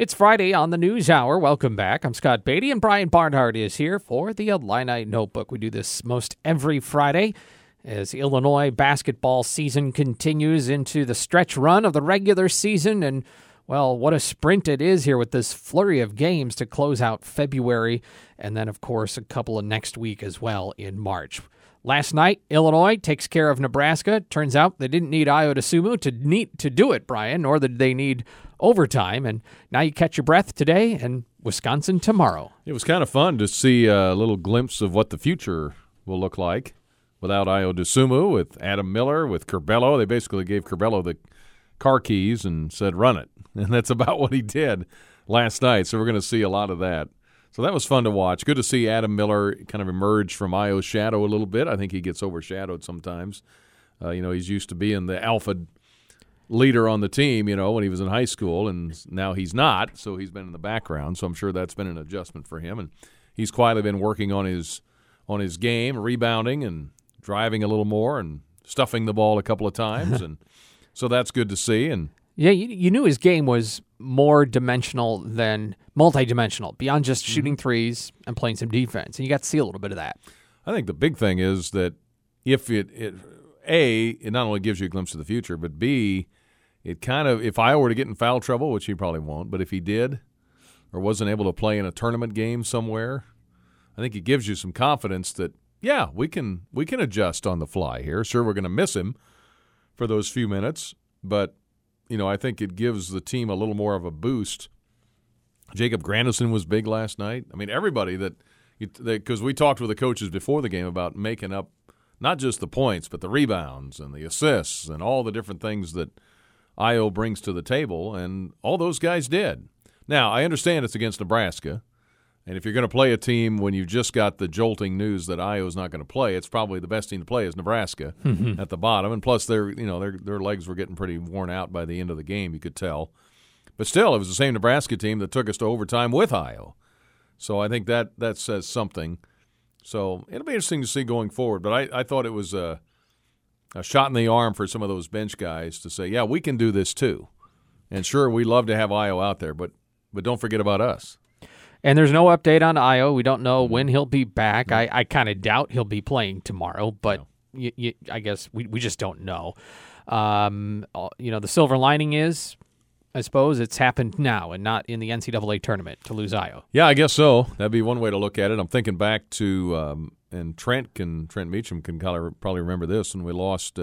It's Friday on the News Hour. Welcome back. I'm Scott Beatty, and Brian Barnhart is here for the Illini Notebook. We do this most every Friday as Illinois basketball season continues into the stretch run of the regular season. And, well, what a sprint it is here with this flurry of games to close out February and then, of course, a couple of next week as well in March. Last night, Illinois takes care of Nebraska. Turns out they didn't need Ayo Dosunmu to do it, Brian, nor did they need overtime. And now you catch your breath today and Wisconsin tomorrow. It was kind of fun to see a little glimpse of what the future will look like without Ayo Dosunmu, with Adam Miller, with Curbelo. They basically gave Curbelo the car keys and said, run it. And that's about what he did last night. So we're going to see a lot of that. So that was fun to watch. Good to see Adam Miller kind of emerge from Ayo's shadow a little bit. I think he gets overshadowed sometimes. He's used to being the alpha leader on the team, when he was in high school, and now he's not, so he's been in the background. So I'm sure that's been an adjustment for him. And he's quietly been working on his game, rebounding and driving a little more and stuffing the ball a couple of times. And so that's good to see. And yeah, you knew his game was more dimensional than multidimensional, beyond just shooting threes and playing some defense. And you got to see a little bit of that. I think the big thing is that if it not only gives you a glimpse of the future, but B, it kind of, if I were to get in foul trouble, which he probably won't, but if he did or wasn't able to play in a tournament game somewhere, I think it gives you some confidence that, yeah, we can adjust on the fly here. Sure, we're going to miss him for those few minutes, but I think it gives the team a little more of a boost. Jacob Grandison was big last night. I mean, everybody because we talked with the coaches before the game about making up not just the points, but the rebounds and the assists and all the different things that Ayo brings to the table, and all those guys did. Now, I understand it's against Nebraska, and if you're going to play a team when you've just got the jolting news that Ayo's not going to play, it's probably the best team to play is Nebraska at the bottom. And plus, their legs were getting pretty worn out by the end of the game, you could tell. But still, it was the same Nebraska team that took us to overtime with Ayo. So I think that says something. So it'll be interesting to see going forward. But I thought it was a shot in the arm for some of those bench guys to say, yeah, we can do this too. And sure, we love to have Ayo out there, but don't forget about us. And there's no update on Ayo. We don't know when he'll be back. I kind of doubt he'll be playing tomorrow, but I guess we just don't know. The silver lining is, I suppose, it's happened now and not in the NCAA tournament to lose Ayo. Yeah, I guess so. That'd be one way to look at it. I'm thinking back to, and Trent Meacham can probably remember this, when we lost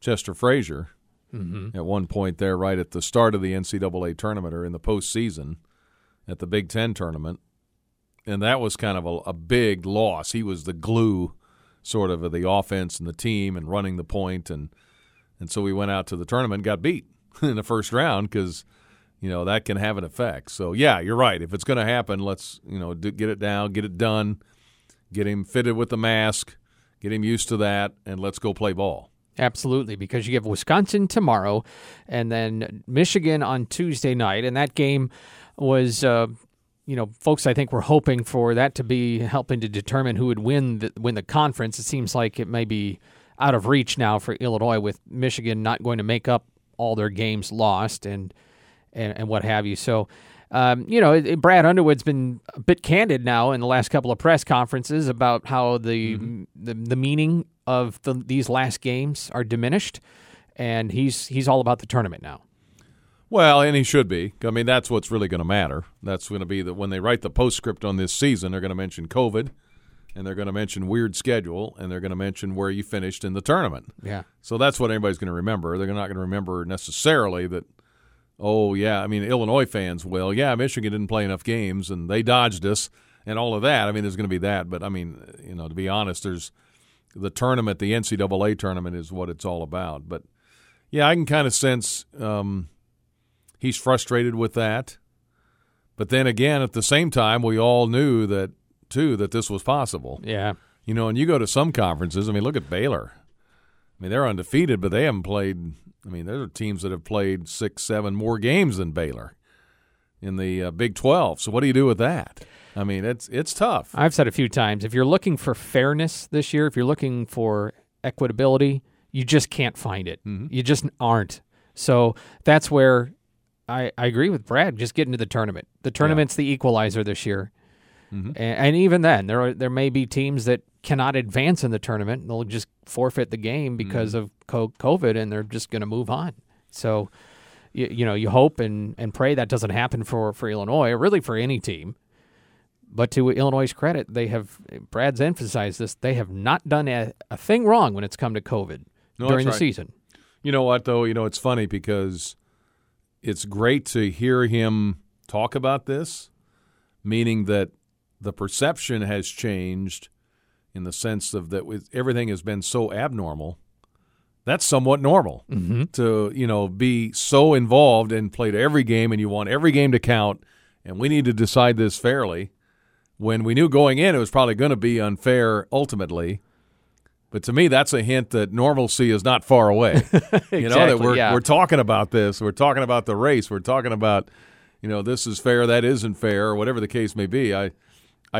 Chester Frazier at one point there right at the start of the NCAA tournament or in the postseason at the Big Ten tournament, and that was kind of a big loss. He was the glue sort of the offense and the team and running the point, and so we went out to the tournament and got beat in the first round because, that can have an effect. So, yeah, you're right. If it's going to happen, let's, get it down, get it done, get him fitted with the mask, get him used to that, and let's go play ball. Absolutely, because you have Wisconsin tomorrow and then Michigan on Tuesday night, and that game was, folks, I think, were hoping for that to be helping to determine who would win the conference. It seems like it may be out of reach now for Illinois, with Michigan not going to make up all their games lost and what have you. So, Brad Underwood's been a bit candid now in the last couple of press conferences about how the meaning of these last games are diminished, and he's all about the tournament now. Well, and he should be. I mean, that's what's really going to matter. That's going to be that when they write the postscript on this season, they're going to mention COVID, and they're going to mention weird schedule, and they're going to mention where you finished in the tournament. Yeah. So that's what anybody's going to remember. They're not going to remember necessarily that, oh, yeah, I mean, Illinois fans will. Yeah, Michigan didn't play enough games, and they dodged us, and all of that. I mean, there's going to be that. But, I mean, to be honest, there's the tournament, the NCAA tournament is what it's all about. But, yeah, I can kind of sense he's frustrated with that. But then again, at the same time, we all knew that, too, that this was possible. Yeah. And you go to some conferences. I mean, look at Baylor. I mean, they're undefeated, but they haven't played. I mean, there are teams that have played 6, 7 more games than Baylor in the Big 12. So what do you do with that? I mean, it's tough. I've said a few times, if you're looking for fairness this year, if you're looking for equitability, you just can't find it. You just aren't. So that's where I agree with Brad. Just get into the tournament. The tournament's the equalizer this year. Mm-hmm. And even then, there may be teams that cannot advance in the tournament. They'll just forfeit the game because of COVID, and they're just going to move on. So, you hope and pray that doesn't happen for Illinois, or really for any team. But to Illinois' credit, Brad's emphasized this, they have not done a thing wrong when it's come to COVID during the season. You know what, though? You know, it's funny because it's great to hear him talk about this, meaning that the perception has changed in the sense of that everything has been so abnormal. That's somewhat normal to, be so involved and play to every game, and you want every game to count, and we need to decide this fairly. When we knew going in it was probably going to be unfair ultimately. But to me, that's a hint that normalcy is not far away. Exactly, that we're talking about this. We're talking about the race. We're talking about, this is fair, that isn't fair, or whatever the case may be. I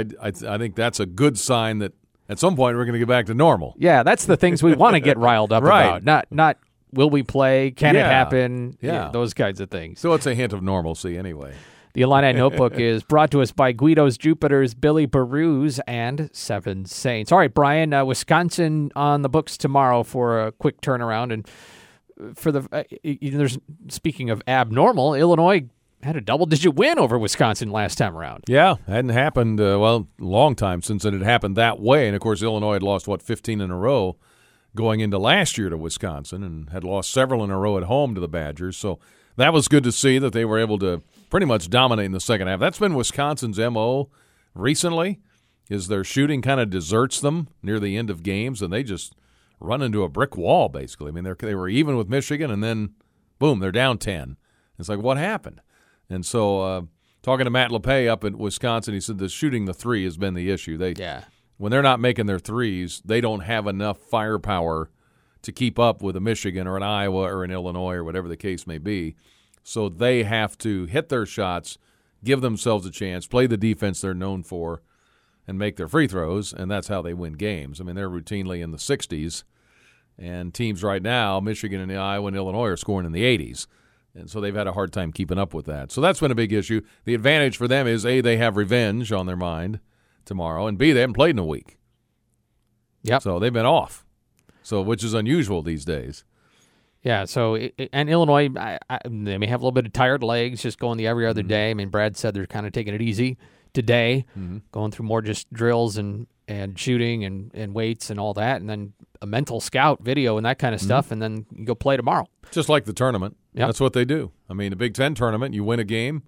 think that's a good sign that at some point we're going to get back to normal. Yeah, that's the things we want to get riled up about. Not will we play, can it happen, those kinds of things. So it's a hint of normalcy anyway. The Illini Notebook is brought to us by Guido's Jupiters, Billy Baruse, and Seven Saints. All right, Brian, Wisconsin on the books tomorrow for a quick turnaround. And for the speaking of abnormal, Illinois had a double-digit win over Wisconsin last time around. Yeah, hadn't happened, long time since it had happened that way. And, of course, Illinois had lost, 15 in a row going into last year to Wisconsin, and had lost several in a row at home to the Badgers. So that was good to see that they were able to pretty much dominate in the second half. That's been Wisconsin's MO recently, is their shooting kind of deserts them near the end of games, and they just run into a brick wall, basically. I mean, they were even with Michigan, and then, boom, they're down 10. It's like, what happened? And so talking to Matt LePay up at Wisconsin, he said the shooting the three has been the issue. When they're not making their threes, they don't have enough firepower to keep up with a Michigan or an Iowa or an Illinois or whatever the case may be. So they have to hit their shots, give themselves a chance, play the defense they're known for, and make their free throws, and that's how they win games. I mean, they're routinely in the 60s, and teams right now, Michigan and Iowa and Illinois, are scoring in the 80s. And so they've had a hard time keeping up with that. So that's been a big issue. The advantage for them is, A, they have revenge on their mind tomorrow, and B, they haven't played in a week. Yep. So they've been off, which is unusual these days. Yeah, and Illinois, they may have a little bit of tired legs just going the every other day. I mean, Brad said they're kind of taking it easy today, going through more just drills and shooting and weights and all that, and then a mental scout video and that kind of stuff, and then you go play tomorrow. Just like the tournament. Yep. That's what they do. I mean, the Big Ten tournament, you win a game,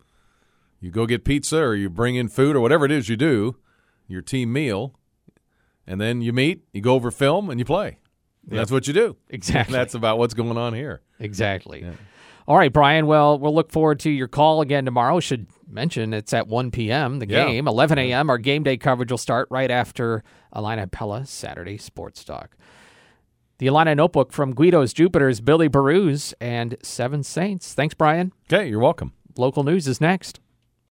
you go get pizza or you bring in food or whatever it is you do, your team meal, and then you meet, you go over film, and you play. Yep. That's what you do. Exactly. That's about what's going on here. Exactly. Yeah. All right, Brian. Well, we'll look forward to your call again tomorrow. Should mention it's at 1 p.m., the game. 11 a.m., our game day coverage will start right after Illini Pella Saturday Sports Talk. The Illini Notebook from Guido's Jupiters, Billy Baruse, and Seven Saints. Thanks, Brian. Okay, you're welcome. Local news is next.